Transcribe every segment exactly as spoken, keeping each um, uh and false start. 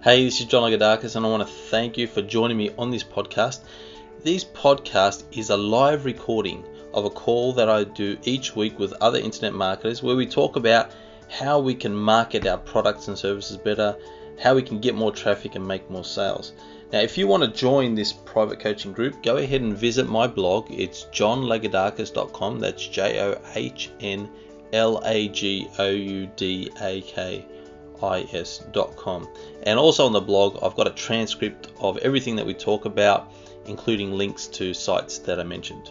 Hey, this is John Lagoudakis, and I want to thank you for joining me on this podcast. This podcast is a live recording of a call that I do each week with other internet marketers where we talk about how we can market our products and services better, how we can get more traffic and make more sales. Now, if you want to join this private coaching group, go ahead and visit my blog. It's john lagoudakis dot com. That's J O H N L A G O U D A K I S dot com. And also on the blog, I've got a transcript of everything that we talk about, including links to sites that I mentioned.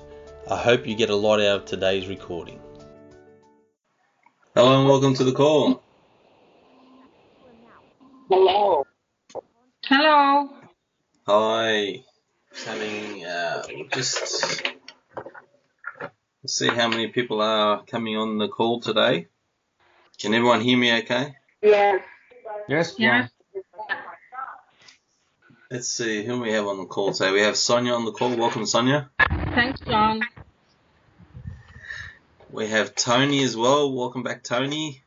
I hope you get a lot out of today's recording. Hello and welcome to the call. Hello. Hello. Hi. Coming, uh, just see how many people are coming on the call today. Can everyone hear me okay? Yes. Yes. Yeah. Let's see who we have on the call today. We have Sonia on the call. Welcome, Sonia. Thanks, John. We have Tony as well. Welcome back, Tony.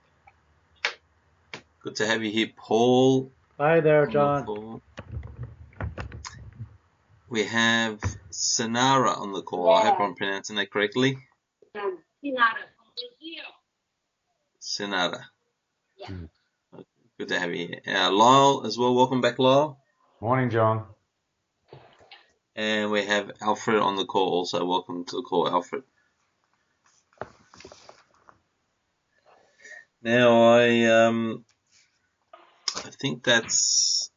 Good to have you here, Paul. Hi there, John. We have Sanara on the call. I hope I'm pronouncing that correctly. Sanara. Sanara. Yeah. Good to have you here. Uh, Lyle as well. Welcome back, Lyle. Morning, John. And we have Alfred on the call also. Welcome to the call, Alfred. Now, I um, I think that's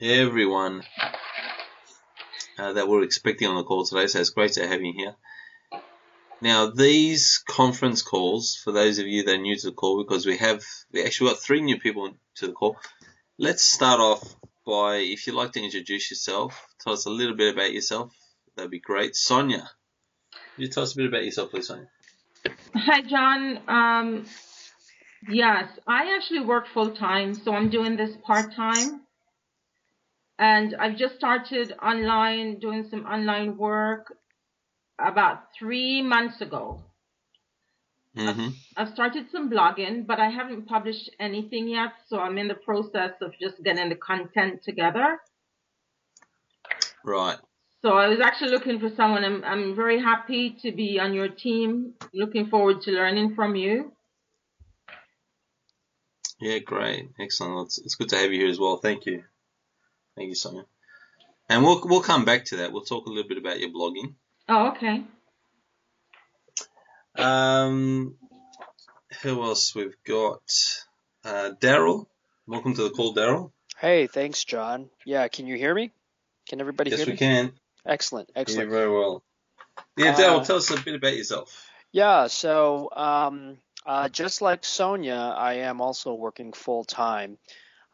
everyone uh, that we're expecting on the call today, so it's great to have you here. Now, these conference calls, for those of you that are new to the call, because we have we actually got three new people to the call, let's start off by, if you'd like to introduce yourself, tell us a little bit about yourself. That'd be great. Sonia, you tell us a bit about yourself, please, Sonia. Hi, John. Um... Yes, I actually work full-time, so I'm doing this part-time. And I've just started online, doing some online work about three months ago. Mm-hmm. I've started some blogging, but I haven't published anything yet, so I'm in the process of just getting the content together. Right. So I was actually looking for someone. I'm, I'm very happy to be on your team, looking forward to learning from you. Yeah, great. Excellent. It's, it's good to have you here as well. Thank you. Thank you, Sonia. And we'll we'll come back to that. We'll talk a little bit about your blogging. Oh, okay. Um, who else we've got? Uh, Daryl. Welcome to the call, Daryl. Hey, thanks, John. Yeah, can you hear me? Can everybody yes, hear me? Yes, we can. Excellent, excellent. Yeah, very well. Yeah, Daryl, uh, tell us a bit about yourself. Yeah, so... Um, Uh, just like Sonia, I am also working full-time.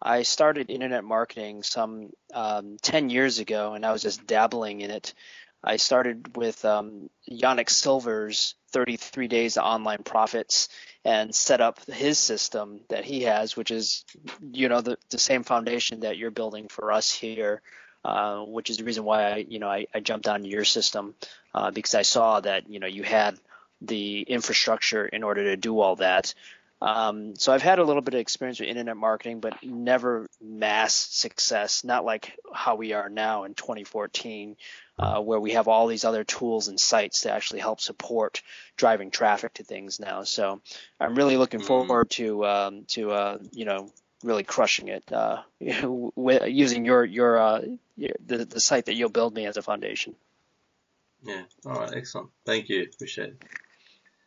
I started internet marketing some um, ten years ago, and I was just dabbling in it. I started with um, Yannick Silver's thirty-three days to Online Profits and set up his system that he has, which is, you know, the, the same foundation that you're building for us here, uh, which is the reason why I, you know, I, I jumped onto your system uh, because I saw that, you know, you had the infrastructure in order to do all that. Um, so I've had a little bit of experience with internet marketing, but never mass success, not like how we are now in twenty fourteen, uh, where we have all these other tools and sites to actually help support driving traffic to things now. So I'm really looking forward to, um, to uh, you know, really crushing it uh, with, using your, your, uh, your the, the site that you'll build me as a foundation. Yeah. All right. Excellent. Thank you. Appreciate it.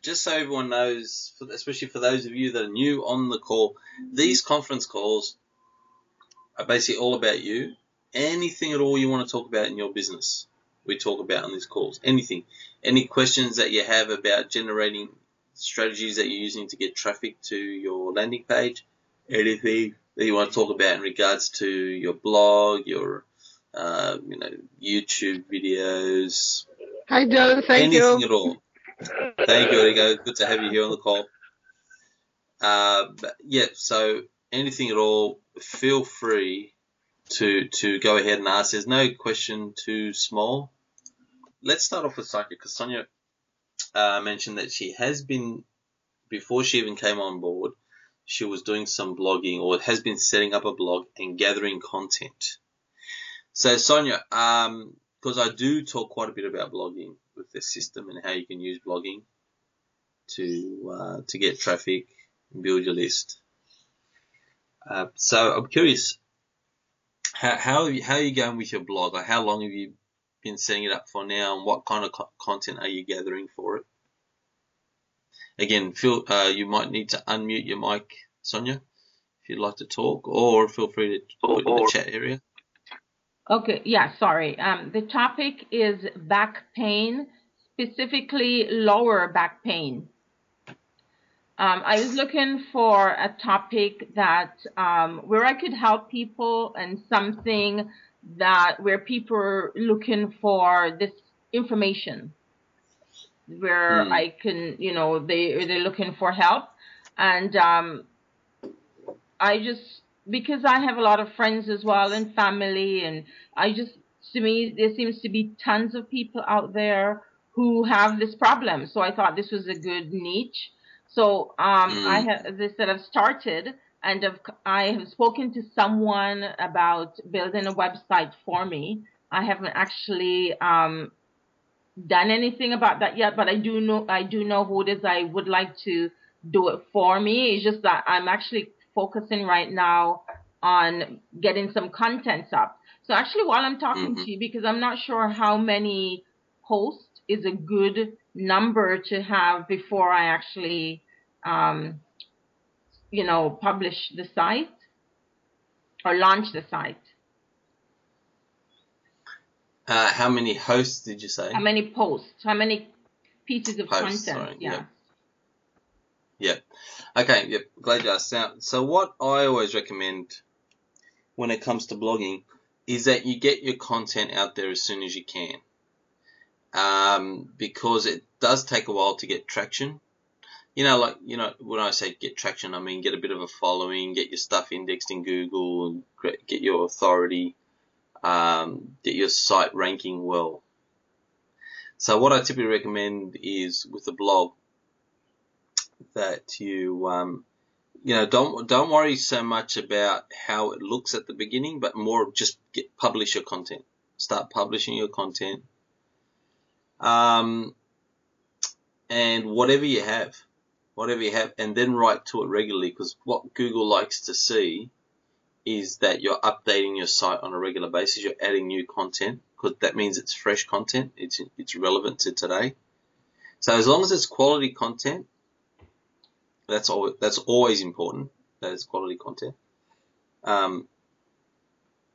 Just so everyone knows, especially for those of you that are new on the call, these conference calls are basically all about you. Anything at all you want to talk about in your business, we talk about on these calls. Anything. Any questions that you have about generating strategies that you're using to get traffic to your landing page, anything that you want to talk about in regards to your blog, your uh, you know, YouTube videos. Hi, John. Thank anything you. Anything at all. Thank you, Rico. Good to have you here on the call. Uh, but yeah, so anything at all, feel free to to go ahead and ask. There's no question too small. Let's start off with Sonia, because Sonia uh, mentioned that she has been, before she even came on board, she was doing some blogging or has been setting up a blog and gathering content. So Sonia, um, because I do talk quite a bit about blogging with this system and how you can use blogging to uh, to get traffic and build your list. Uh, so I'm curious, how how are, you, how are you going with your blog? Like, how long have you been setting it up for now, and what kind of co content are you gathering for it? Again, feel uh, you might need to unmute your mic, Sonia, if you'd like to talk, or feel free to talk in the chat area. Okay, yeah, sorry. Um, the topic is back pain, specifically lower back pain. Um, I was looking for a topic that um, where I could help people, and something that where people are looking for this information, where mm. I can, you know, they they're looking for help, and um, I just, because I have a lot of friends as well and family, and I just, to me there seems to be tons of people out there who have this problem, so I thought this was a good niche. So um, mm. I have this that I've started, and I've, I have spoken to someone about building a website for me. I haven't actually um, done anything about that yet, but I do know I do know who it is I would like to do it for me. It's just that I'm actually focusing right now on getting some content up. So actually, while I'm talking mm-hmm. to you, because I'm not sure how many posts is a good number to have before I actually, um, you know, publish the site or launch the site. Uh, how many hosts did you say? How many posts? How many pieces of posts, content? Sorry. Yeah. Yep. Yep. Okay. Yep. Glad you asked. Now, so what I always recommend when it comes to blogging is that you get your content out there as soon as you can, um, because it does take a while to get traction. You know, like, you know, when I say get traction, I mean get a bit of a following, get your stuff indexed in Google, get your authority, um, get your site ranking well. So what I typically recommend is with a blog that you, um, you know, don't don't worry so much about how it looks at the beginning, but more just get, publish your content. Start publishing your content, um, and whatever you have, whatever you have, and then write to it regularly, because what Google likes to see is that you're updating your site on a regular basis. You're adding new content, because that means it's fresh content. It's it's relevant to today. So as long as it's quality content, that's all. That's always important. That is quality content. Um,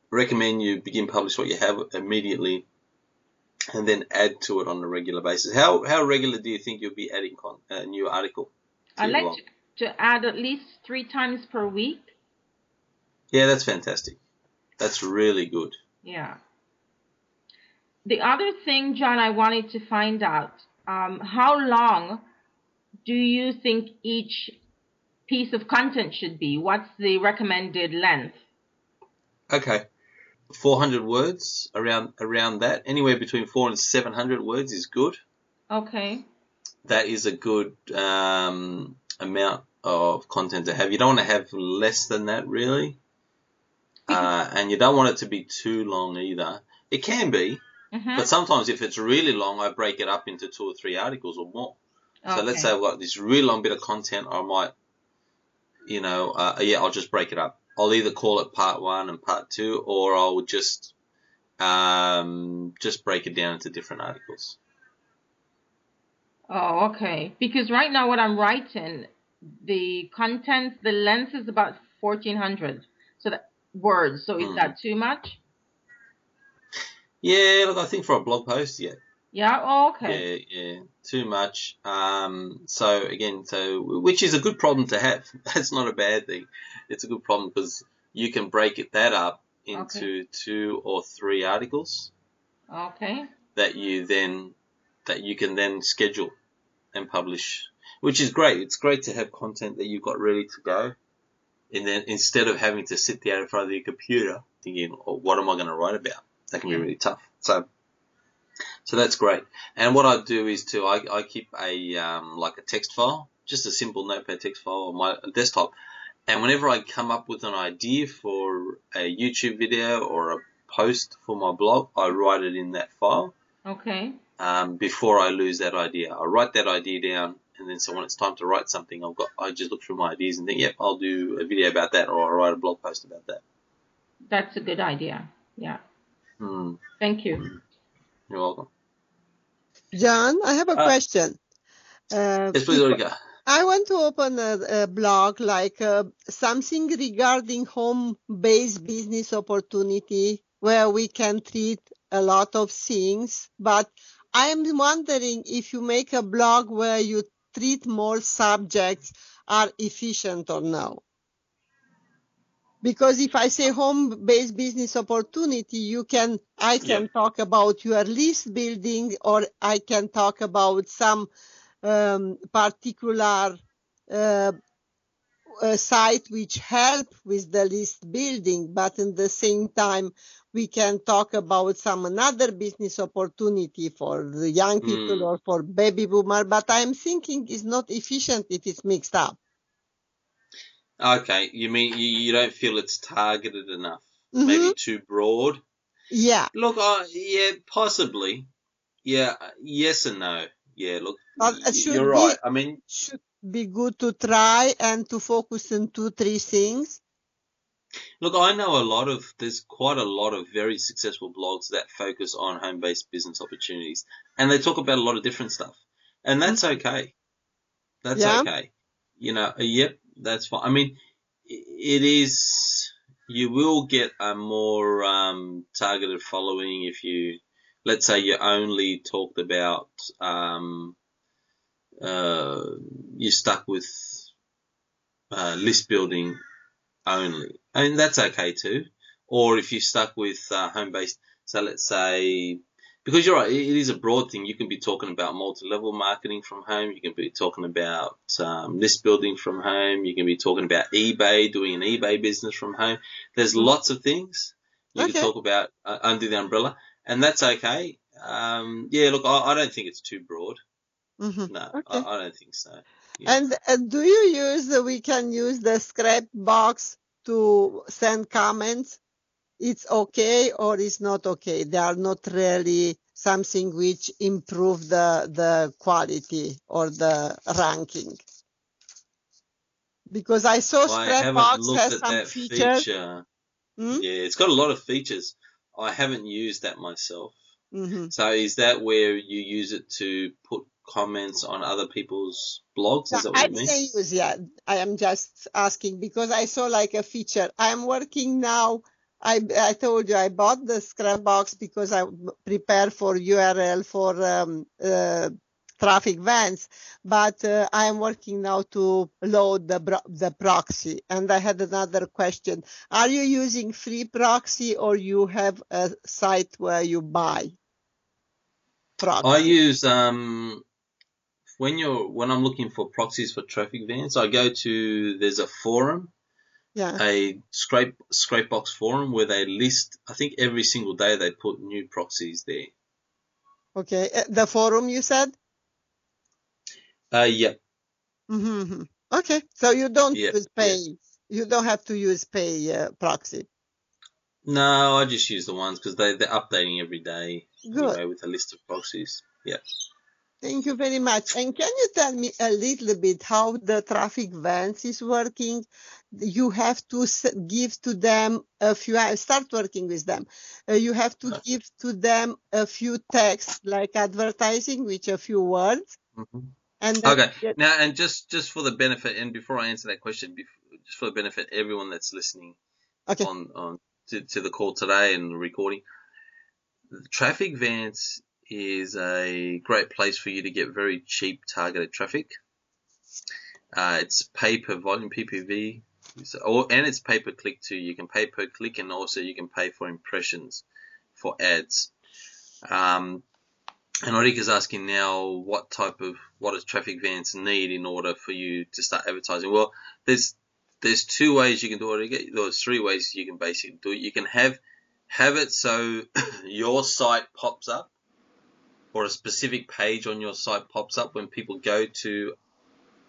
recommend you begin publish what you have immediately, and then add to it on a regular basis. How how regular do you think you'll be adding con a new article? I like to, to add at least three times per week. Yeah, that's fantastic. That's really good. Yeah. The other thing, John, I wanted to find out, um, how long do you think each piece of content should be? What's the recommended length? Okay. four hundred words, around around that. Anywhere between four hundred and seven hundred words is good. Okay. That is a good um, amount of content to have. You don't want to have less than that, really. Uh, and you don't want it to be too long either. It can be, mm-hmm. but sometimes if it's really long, I break it up into two or three articles or more. Okay. So let's say I've got this really long bit of content, I might, you know, uh, yeah, I'll just break it up. I'll either call it part one and part two, or I'll just um, just break it down into different articles. Oh, okay. Because right now what I'm writing, the content, the length is about fourteen hundred so that, words. So is mm. that too much? Yeah, look, I think for a blog post, yeah. Yeah, oh, okay. Yeah, yeah, too much. Um, so again, so which is a good problem to have. That's not a bad thing. It's a good problem because you can break it that up into okay. two or three articles. Okay. That you then that you can then schedule and publish, which is great. It's great to have content that you've got ready to go, and then instead of having to sit there in front of your computer thinking, "Oh, what am I going to write about?" That can be really tough. So. So that's great. And what I do is too, I, I keep a um, like a text file, just a simple notepad text file on my desktop, And whenever I come up with an idea for a YouTube video or a post for my blog, I write it in that file. Okay. Um, before I lose that idea, I write that idea down, and then so when it's time to write something, I've got I just look through my ideas and think, yep, I'll do a video about that, or I'll write a blog post about that. That's a good idea. Yeah. Mm. Thank you. You're welcome. John, I have a uh, question. Uh, yes, please, Ulrika. I want to open a, a blog, like uh, something regarding home-based business opportunity, where we can treat a lot of things. But I'm wondering if you make a blog where you treat more subjects, are efficient or no? Because if I say home-based business opportunity, you can I can yeah. talk about your list building, or I can talk about some Um, particular uh, a site which help with the list building, but in the same time we can talk about some another business opportunity for the young people mm. or for baby boomer. But I'm thinking it's not efficient if it's mixed up. Okay, you mean you, you don't feel it's targeted enough? Mm-hmm. Maybe too broad? Yeah. Look, I, yeah, possibly. Yeah, yes and no. Yeah, look, you're be, right. I mean, should be good to try and to focus on two, three things. Look, I know a lot of, there's quite a lot of very successful blogs that focus on home-based business opportunities, and they talk about a lot of different stuff, and that's okay. That's yeah. okay. You know, yep, that's fine. I mean, it is, you will get a more um, targeted following if you, let's say you only talked about, um, uh, you're stuck with uh, list building only. I mean, that's okay too. Or if you're stuck with uh, home-based, so let's say, because you're right, it is a broad thing. You can be talking about multi-level marketing from home. You can be talking about um, list building from home. You can be talking about eBay, doing an eBay business from home. There's lots of things you okay. can talk about uh, under the umbrella. And that's okay. Um, yeah, look, I, I don't think it's too broad. Mm-hmm. No, okay. I, I don't think so. Yeah. And uh, do you use, uh, we can use the ScrapeBox to send comments? It's okay or it's not okay? They are not really something which improve the, the quality or the ranking. Because I saw well, ScrapeBox has at some that feature. feature. Hmm? Yeah, it's got a lot of features. I haven't used that myself. Mm-hmm. So is that where you use it to put comments on other people's blogs? Is that what you mean? I say use, yeah. I am just asking because I saw like a feature. I'm working now. I, I told you I bought the ScrapeBox because I prepare for U R L for um, uh, TrafficVance, but uh, I am working now to load the the proxy. And I had another question. Are you using free proxy or you have a site where you buy proxy? I use um when you're when I'm looking for proxies for TrafficVance, I go to there's a forum, yeah, a scrape ScrapeBox forum where they list. I think every single day they put new proxies there. Okay, the forum you said. Uh, yeah. Mm-hmm. Okay, so you don't yeah, use pay. Yeah. You don't have to use pay uh, proxy. No, I just use the ones because they they're updating every day anyway, with a list of proxies. Yeah. Thank you very much. And can you tell me a little bit how the TrafficVance is working? You have to give to them a few, start working with them. Uh, you have to give to them a few texts like advertising, which a few words. Mm-hmm. And okay. Get... Now, and just, just for the benefit, and before I answer that question, before, just for the benefit everyone that's listening okay. on, on to, to the call today and the recording, TrafficVance is a great place for you to get very cheap targeted traffic. Uh, it's pay per volume, P P V, so, and it's pay per click too. You can pay per click, and also you can pay for impressions for ads. Um, And Ulrika's asking now what type of, what does TrafficVance need in order for you to start advertising? Well, there's there's two ways you can do it. There's three ways you can basically do it. You can have have it so your site pops up, or a specific page on your site pops up when people go to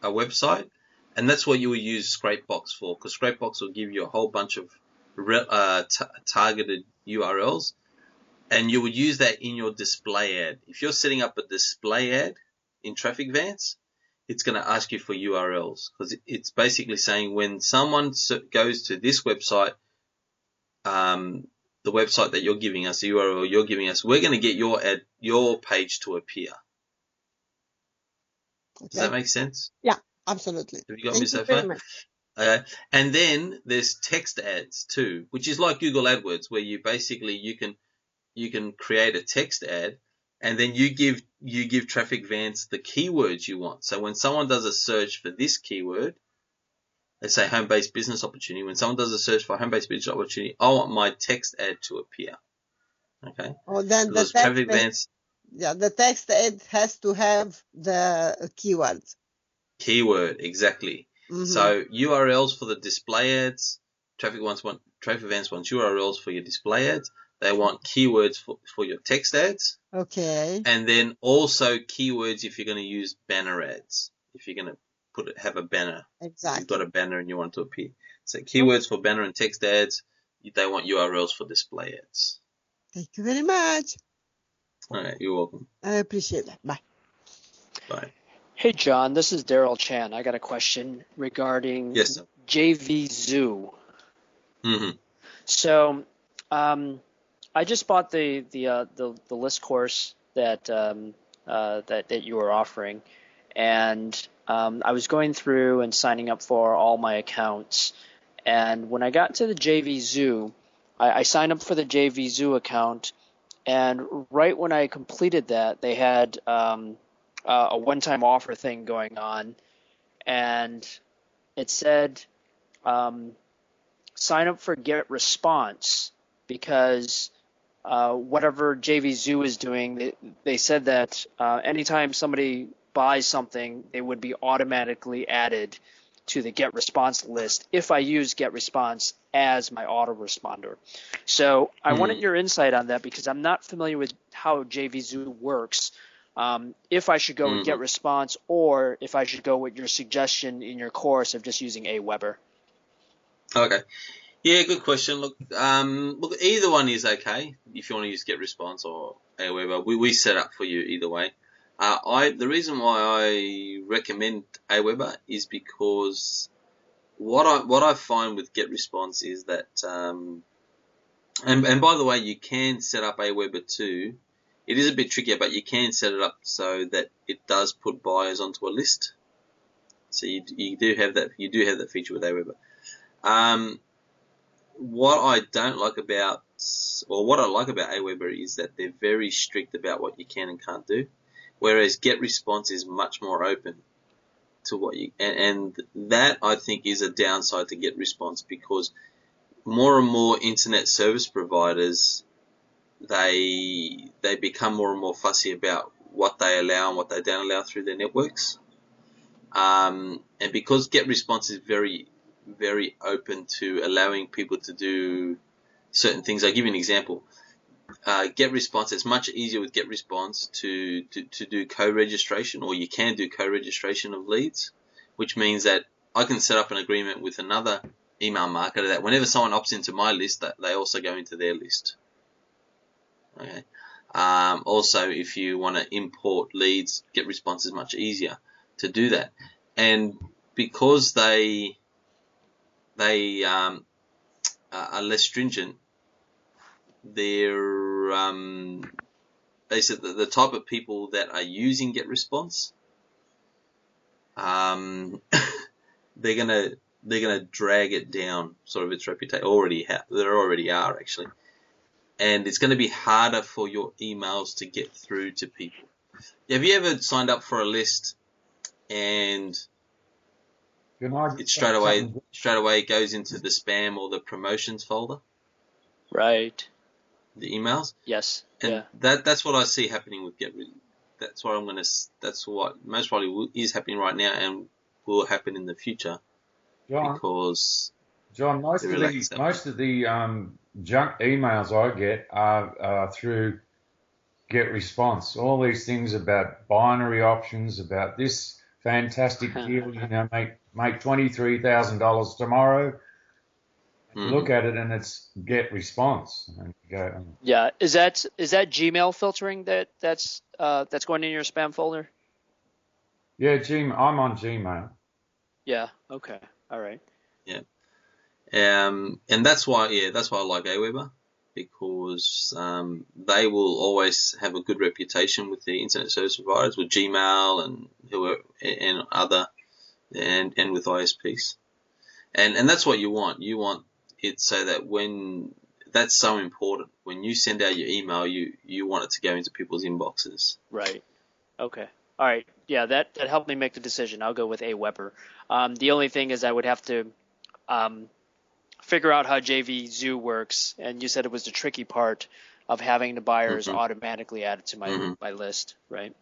a website. And that's what you will use ScrapeBox for, because ScrapeBox will give you a whole bunch of re uh, t targeted U R Ls, and you would use that in your display ad. If you're setting up a display ad in TrafficVance, it's going to ask you for U R Ls, because it's basically saying when someone goes to this website, um, the website that you're giving us, the U R L you're giving us, we're going to get your ad, your page to appear. Okay. Does that make sense? Yeah, absolutely. Have you got Thank me so far? Uh, and then there's text ads too, which is like Google AdWords, where you basically you can you can create a text ad, and then you give you give TrafficVance the keywords you want. So when someone does a search for this keyword, let's say home-based business opportunity. When someone does a search for home-based business opportunity, I want my text ad to appear. Okay. Oh, then so the text TrafficVance. Yeah, the text ad has to have the keyword. Keyword, exactly. Mm-hmm. So U R Ls for the display ads. TrafficVance wants, TrafficVance wants U R Ls for your display ads. They want keywords for, for your text ads. Okay. And then also keywords if you're going to use banner ads. If you're going to put it, have a banner. Exactly. You've got a banner and you want it to appear. So keywords for banner and text ads. They want U R Ls for display ads. Thank you very much. All right, you're welcome. I appreciate that. Bye. Bye. Hey, John, this is Daryl Chan. I got a question regarding yes, JVZoo. Mm-hmm. So um, I just bought the the, uh, the, the list course that, um, uh, that that you were offering, and um, I was going through and signing up for all my accounts. And when I got to the JVZoo, I, I signed up for the JVZoo account, and right when I completed that, they had um, – Uh, a one-time offer thing going on, and it said um, sign up for GetResponse because uh, whatever JVZoo is doing, they, they said that uh, anytime somebody buys something, they would be automatically added to the GetResponse list if I use GetResponse as my autoresponder. So I mm-hmm. wanted your insight on that because I'm not familiar with how JVZoo works. Um, if I should go mm. and get response, or if I should go with your suggestion in your course of just using AWeber. Okay. Yeah, good question. Look, um, look, either one is okay. If you want to use get response or AWeber, we, we set up for you either way. Uh, I, the reason why I recommend AWeber is because what I, what I find with get response is that, um, and, and by the way, you can set up AWeber too. It is a bit trickier, but you can set it up so that it does put buyers onto a list. So you, you do have that. You do have that feature with AWeber. Um, what I don't like about, or what I like about AWeber is that they're very strict about what you can and can't do, whereas GetResponse is much more open to what you. And, and that I think is a downside to GetResponse because more and more internet service providers. They they become more and more fussy about what they allow and what they don't allow through their networks, um, and because GetResponse is very very open to allowing people to do certain things. I'll give you an example. Uh, GetResponse, it's much easier with GetResponse to, to to do co-registration, or you can do co-registration of leads, which means that I can set up an agreement with another email marketer that whenever someone opts into my list, that they also go into their list. Okay. Um, also, if you want to import leads, GetResponse is much easier to do that. And because they they um, are less stringent, they're um, they said that the type of people that are using GetResponse, um, they're gonna they're gonna drag it down, sort of its reputation. Already, ha they already are actually. And it's going to be harder for your emails to get through to people. Have you ever signed up for a list and it straight away straight away goes into the spam or the promotions folder? Right. The emails? Yes. And yeah. that that's what I see happening with Get Rid. That's what I'm going to. That's what most probably is happening right now and will happen in the future. John, because John, most of the most of the um. junk emails I get are, are through GetResponse. All these things about binary options, about this fantastic deal, you know, make make twenty-three thousand dollars tomorrow. Mm. Look at it, and it's GetResponse. And go. Yeah, is that is that Gmail filtering that that's uh, that's going in your spam folder? Yeah, Gmail. I'm on Gmail. Yeah. Okay. All right. Yeah. Um, and that's why, yeah, that's why I like AWeber, because um, they will always have a good reputation with the internet service providers, with Gmail and whoever, and other, and and with I S Ps, and and that's what you want. You want it so that when that's so important, when you send out your email, you you want it to go into people's inboxes. Right. Okay. All right. Yeah, that that helped me make the decision. I'll go with AWeber. Um, the only thing is, I would have to. Um, figure out how JVZoo works, and you said it was the tricky part of having the buyers mm-hmm. automatically added to my mm-hmm. my list, right?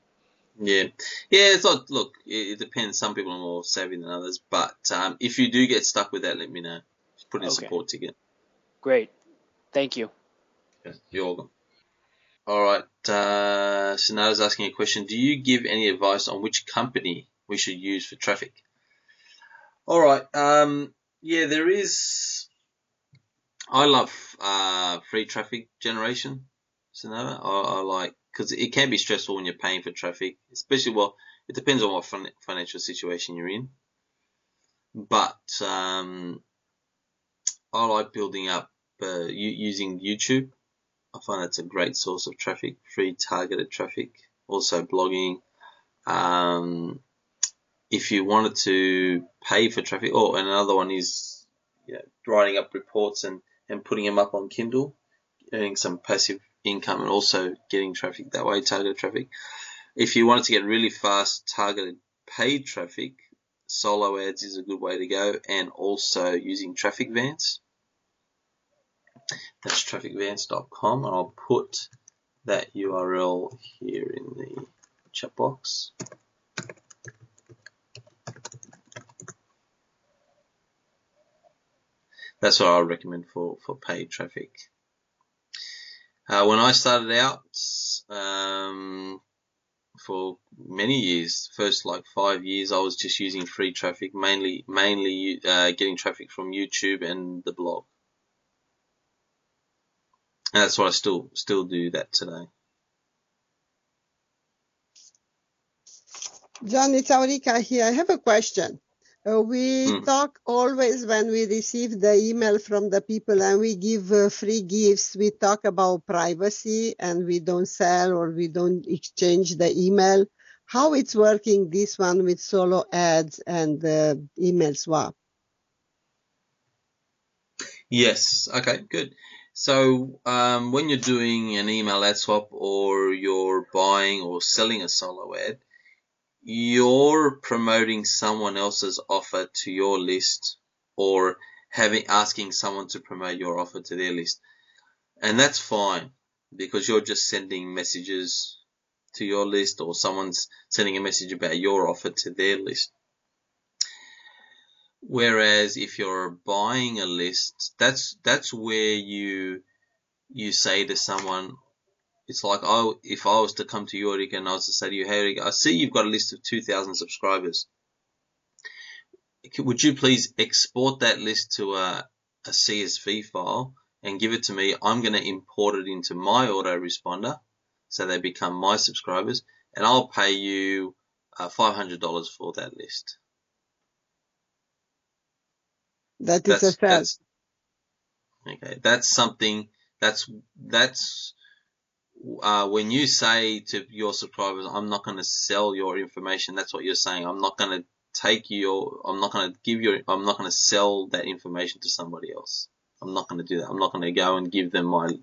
Yeah, yeah. It's like, look, it depends. Some people are more savvy than others, but um, if you do get stuck with that, let me know. Just put in okay. support ticket. Great, thank you. Yeah, you're welcome. All right, uh, Sonata's asking a question. Do you give any advice on which company we should use for traffic? All right. Um, yeah, there is. I love uh, free traffic generation, Sonata. I, I like, because it can be stressful when you're paying for traffic, especially, well, it depends on what fin- financial situation you're in. But um, I like building up uh, using YouTube. I find that's a great source of traffic, free targeted traffic. Also blogging. Um, if you wanted to pay for traffic, oh, and another one is, you know, writing up reports and and putting them up on Kindle, earning some passive income and also getting traffic that way, targeted traffic. If you wanted to get really fast targeted paid traffic, solo ads is a good way to go, and also using TrafficVance. That's traffic vance dot com, and I'll put that U R L here in the chat box. That's what I recommend for, for paid traffic. Uh, when I started out, um, for many years, first like five years, I was just using free traffic, mainly mainly uh, getting traffic from YouTube and the blog. And that's what I still still do that today. John, it's Aurika here. I have a question. Uh, we mm. talk always when we receive the email from the people and we give uh, free gifts. We talk about privacy and we don't sell or we don't exchange the email. How it's working, this one, with solo ads and uh, email swap? Yes. Okay, good. So um, when you're doing an email ad swap or you're buying or selling a solo ad, you're promoting someone else's offer to your list, or having asking someone to promote your offer to their list, and that's fine, because you're just sending messages to your list, or someone's sending a message about your offer to their list. Whereas if you're buying a list, that's that's where you you say to someone. It's like, I, if I was to come to you, Erika, and I was to say to you, hey, Erika, I see you've got a list of two thousand subscribers. Would you please export that list to a, a C S V file and give it to me? I'm going to import it into my autoresponder so they become my subscribers, and I'll pay you uh, five hundred dollars for that list. That is a fact. Okay, that's something, that's, that's, Uh, when you say to your subscribers, I'm not going to sell your information, that's what you're saying. I'm not going to take your, I'm not going to give your, I'm not going to sell that information to somebody else. I'm not going to do that. I'm not going to go and give them my,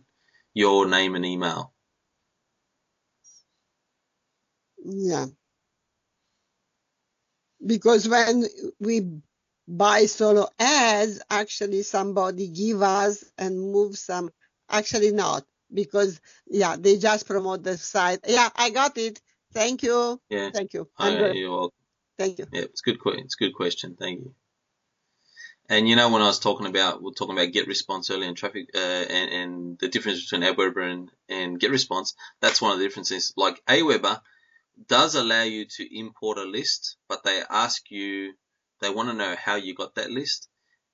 your name and email. Yeah. Because when we buy solo ads, actually somebody give us and move some, actually not. Because, yeah, they just promote the site. Yeah, I got it. Thank you. Yeah. Thank you. Oh, you're welcome. Thank you. Yeah, it's good. It's a good question. Thank you. And, you know, when I was talking about, we we're talking about GetResponse earlier and traffic uh, and, and the difference between AWeber and, and GetResponse, that's one of the differences. Like AWeber, does allow you to import a list, but they ask you, they want to know how you got that list.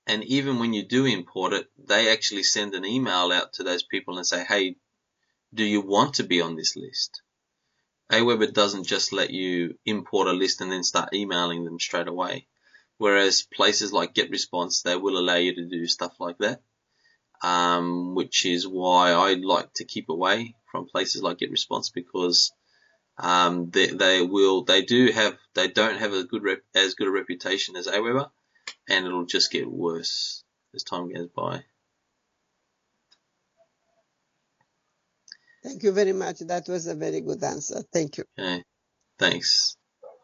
And even when you do import it, they actually send an email out to those people and say, hey, do you want to be on this list? AWeber doesn't just let you import a list and then start emailing them straight away. Whereas places like GetResponse, they will allow you to do stuff like that, um, which is why I like to keep away from places like GetResponse, because um, they, they will, they do have, they don't have a good rep, as good a reputation as AWeber, and it'll just get worse as time goes by. Thank you very much. That was a very good answer. Thank you. Okay. Thanks.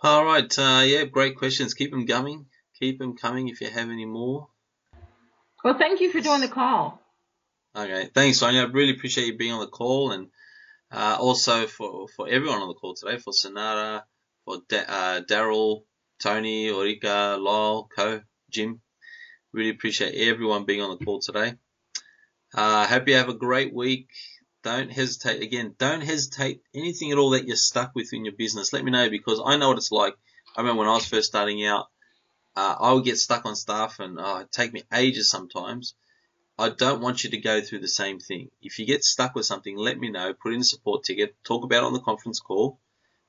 All right. Uh, yeah, great questions. Keep them coming. Keep them coming if you have any more. Well, thank you for doing the call. Okay. Thanks, Sonia. I really appreciate you being on the call, and uh, also for, for everyone on the call today, for Sonata, for da uh, Daryl, Tony, Ulrika, Lyle, Co, Jim. Really appreciate everyone being on the call today. Uh, hope you have a great week. Don't hesitate, again, don't hesitate, anything at all that you're stuck with in your business, let me know, because I know what it's like. I remember when I was first starting out, uh, I would get stuck on stuff, and uh, it'd take me ages sometimes. I don't want you to go through the same thing. If you get stuck with something, let me know, put in a support ticket, talk about it on the conference call,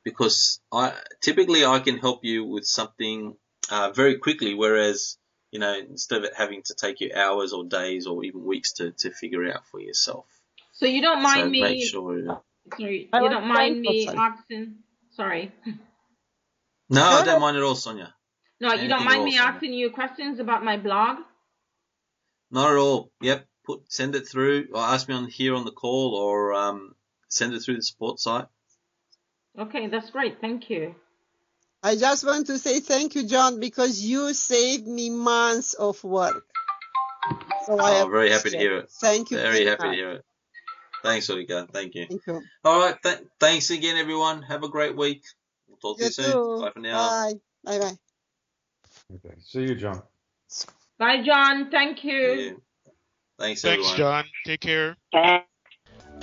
because I typically I can help you with something uh, very quickly, whereas, you know, instead of it having to take you hours or days or even weeks to, to figure it out for yourself. So you don't mind so me, sure, yeah. sorry, you don't mind me, Oxen, sorry. No, I don't mind at all, Sonia. No, Anything you don't mind all, me Sonia. asking you questions about my blog? Not at all. Yep, put send it through, or ask me on here on the call, or um, send it through the support site. Okay, that's great. Thank you. I just want to say thank you, John, because you saved me months of work. So oh, I am very happy to hear it. Thank you. Very happy to hear it. Thanks, Ulrika. Thank you. Thank you. All right. Th thanks again, everyone. Have a great week. We'll talk to you soon. Too. Bye for now. Bye. Bye. Bye. Okay. See you, John. Bye, John. Thank you. Yeah. Thanks, thanks, everyone. Thanks, John. Take care.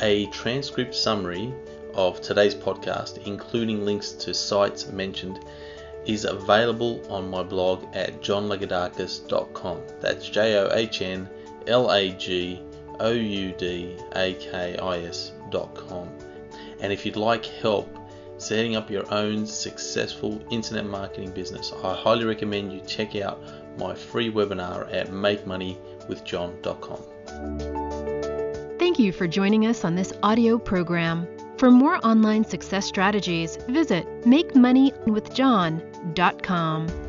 A transcript summary of today's podcast, including links to sites mentioned, is available on my blog at john lagoudakis dot com. That's J O H N L A G O U D A K I S dot com. And if you'd like help setting up your own successful internet marketing business, I highly recommend you check out my free webinar at make money with john dot com. Thank you for joining us on this audio program. For more online success strategies, visit make money with john dot com.